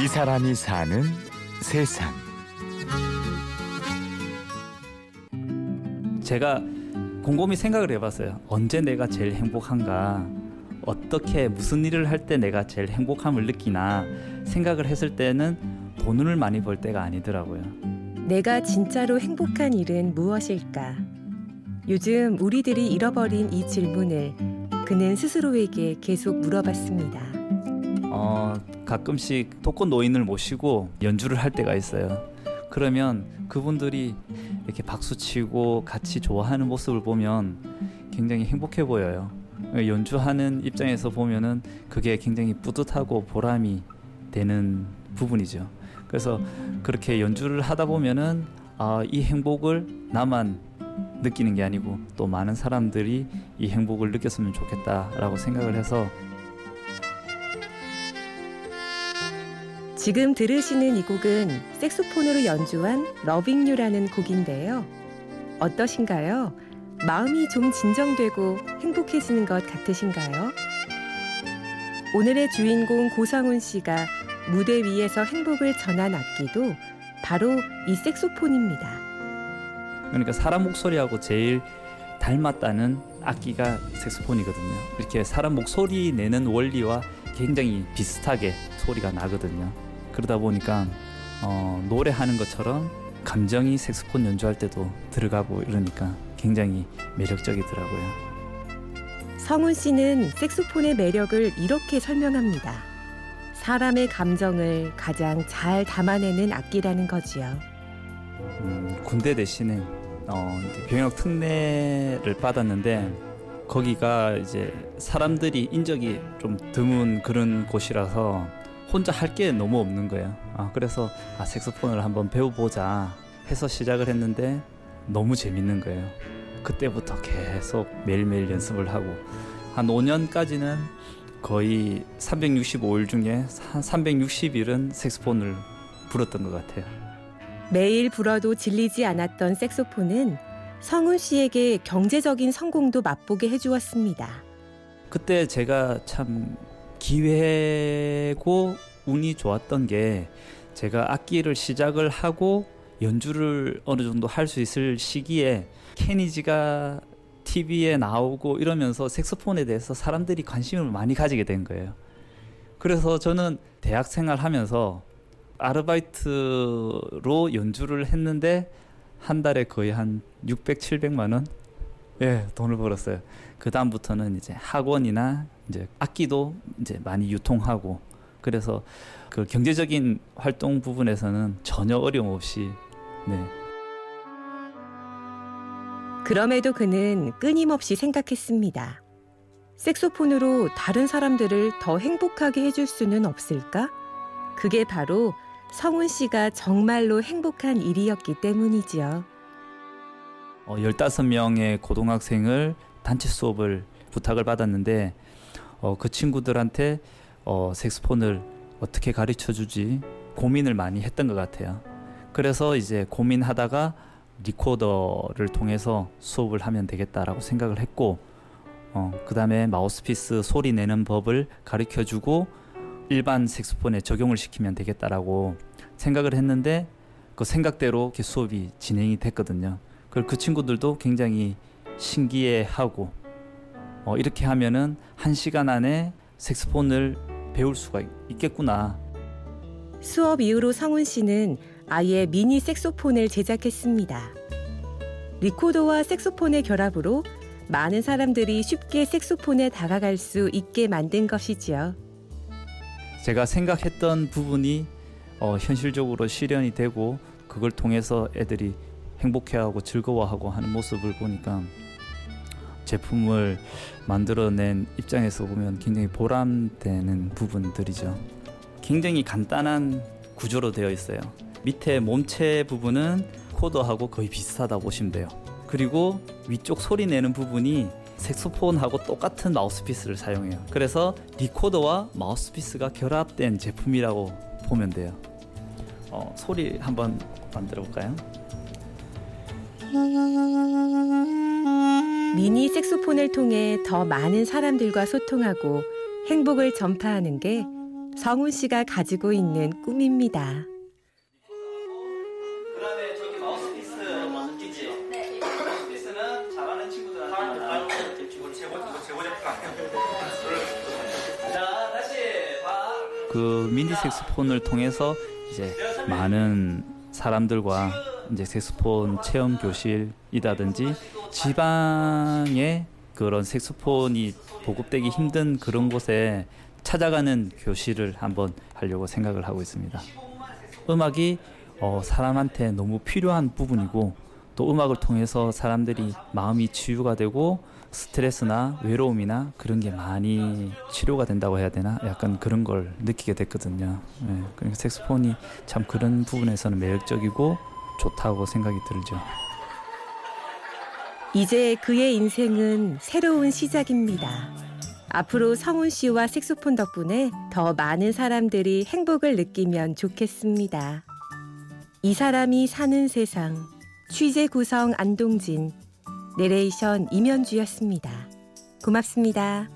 이 사람이 사는 세상. 제가 곰곰이 생각을 해봤어요. 언제 내가 제일 행복한가, 어떻게 무슨 일을 할 때 내가 제일 행복함을 느끼나 생각을 했을 때는 돈을 많이 벌 때가 아니더라고요. 내가 진짜로 행복한 일은 무엇일까? 요즘 우리들이 잃어버린 이 질문을 그는 스스로에게 계속 물어봤습니다. 가끔씩 독거 노인을 모시고 연주를 할 때가 있어요. 그러면 그분들이 이렇게 박수치고 같이 좋아하는 모습을 보면 굉장히 행복해 보여요. 연주하는 입장에서 보면은 그게 굉장히 뿌듯하고 보람이 되는 부분이죠. 그래서 그렇게 연주를 하다 보면은 이 행복을 나만 느끼는 게 아니고 또 많은 사람들이 이 행복을 느꼈으면 좋겠다라고 생각을 해서. 지금 들으시는 이 곡은 색소폰으로 연주한 러빙 유라는 곡인데요. 어떠신가요? 마음이 좀 진정되고 행복해지는 것 같으신가요? 오늘의 주인공 고성훈 씨가 무대 위에서 행복을 전한 악기도 바로 이 색소폰입니다. 그러니까 사람 목소리하고 제일 닮았다는 악기가 색소폰이거든요. 이렇게 사람 목소리 내는 원리와 굉장히 비슷하게 소리가 나거든요. 그러다 보니까 노래하는 것처럼 감정이 색소폰 연주할 때도 들어가고 이러니까 굉장히 매력적이더라고요. 성훈 씨는 색소폰의 매력을 이렇게 설명합니다. 사람의 감정을 가장 잘 담아내는 악기라는 거지요. 군대 대신에 이제 병역 특례를 받았는데 거기가 이제 사람들이 인적이 좀 드문 그런 곳이라서 혼자 할 게 너무 없는 거예요. 그래서 색소폰을 한번 배워보자 해서 시작을 했는데 너무 재밌는 거예요. 그때부터 계속 매일매일 연습을 하고 한 5년까지는 거의 365일 중에 한 360일은 색소폰을 불었던 것 같아요. 매일 불어도 질리지 않았던 색소폰은 성훈 씨에게 경제적인 성공도 맛보게 해주었습니다. 그때 제가 참 기회고 운이 좋았던 게 제가 악기를 시작을 하고 연주를 어느 정도 할 수 있을 시기에 케니지가 TV에 나오고 이러면서 색소폰에 대해서 사람들이 관심을 많이 가지게 된 거예요. 그래서 저는 대학 생활하면서 아르바이트로 연주를 했는데 한 달에 거의 한 600, 700만 원? 예, 돈을 벌었어요. 그 다음부터는 이제 학원이나 이제 악기도 이제 많이 유통하고 그래서 그 경제적인 활동 부분에서는 전혀 어려움 없이 네. 그럼에도 그는 끊임없이 생각했습니다. 색소폰으로 다른 사람들을 더 행복하게 해줄 수는 없을까? 그게 바로 성훈 씨가 정말로 행복한 일이었기 때문이지요. 15명의 고등학생을 단체 수업을 부탁을 받았는데 그 친구들한테 색소폰을 어떻게 가르쳐주지 고민을 많이 했던 것 같아요. 그래서 이제 고민하다가 리코더를 통해서 수업을 하면 되겠다라고 생각을 했고 그 다음에 마우스피스 소리 내는 법을 가르쳐주고 일반 색소폰에 적용을 시키면 되겠다라고 생각을 했는데 그 생각대로 이렇게 수업이 진행이 됐거든요. 그리고 그 친구들도 굉장히 신기해하고 이렇게 하면은 1시간 안에 색소폰을 배울 수가 있겠구나. 수업 이후로 성훈 씨는 아예 미니 색소폰을 제작했습니다. 리코더와 색소폰의 결합으로 많은 사람들이 쉽게 색소폰에 다가갈 수 있게 만든 것이지요. 제가 생각했던 부분이 현실적으로 실현이 되고 그걸 통해서 애들이 행복해하고 즐거워하고 하는 모습을 보니까 제품을 만들어낸 입장에서 보면 굉장히 보람되는 부분들이죠. 굉장히 간단한 구조로 되어 있어요. 밑에 몸체 부분은 코더하고 거의 비슷하다고 보시면 돼요. 그리고 위쪽 소리 내는 부분이 색소폰하고 똑같은 마우스피스를 사용해요. 그래서 리코더와 마우스피스가 결합된 제품이라고 보면 돼요. 소리 한번 만들어 볼까요? 미니 색소폰을 통해 더 많은 사람들과 소통하고 행복을 전파하는 게 성훈 씨가 가지고 있는 꿈입니다. 그다음에 저기 마우스피스 느끼지? 네. 마우스피스는 잘하는 친구들한테 사람들 제보제품 아니야? 자, 다시 봐. 그 미니 색소폰을 통해서 이제 많은 사람들과 이제 색소폰 체험 교실이라든지 지방에 그런 색소폰이 보급되기 힘든 그런 곳에 찾아가는 교실을 한번 하려고 생각을 하고 있습니다. 음악이 사람한테 너무 필요한 부분이고 또 음악을 통해서 사람들이 마음이 치유가 되고 스트레스나 외로움이나 그런 게 많이 치료가 된다고 해야 되나? 약간 그런 걸 느끼게 됐거든요. 네, 그러니까 색소폰이 참 그런 부분에서는 매력적이고 좋다고 생각이 들죠. 이제 그의 인생은 새로운 시작입니다. 앞으로 성훈 씨와 색소폰 덕분에 더 많은 사람들이 행복을 느끼면 좋겠습니다. 이 사람이 사는 세상, 취재 구성 안동진, 내레이션 임현주였습니다. 고맙습니다.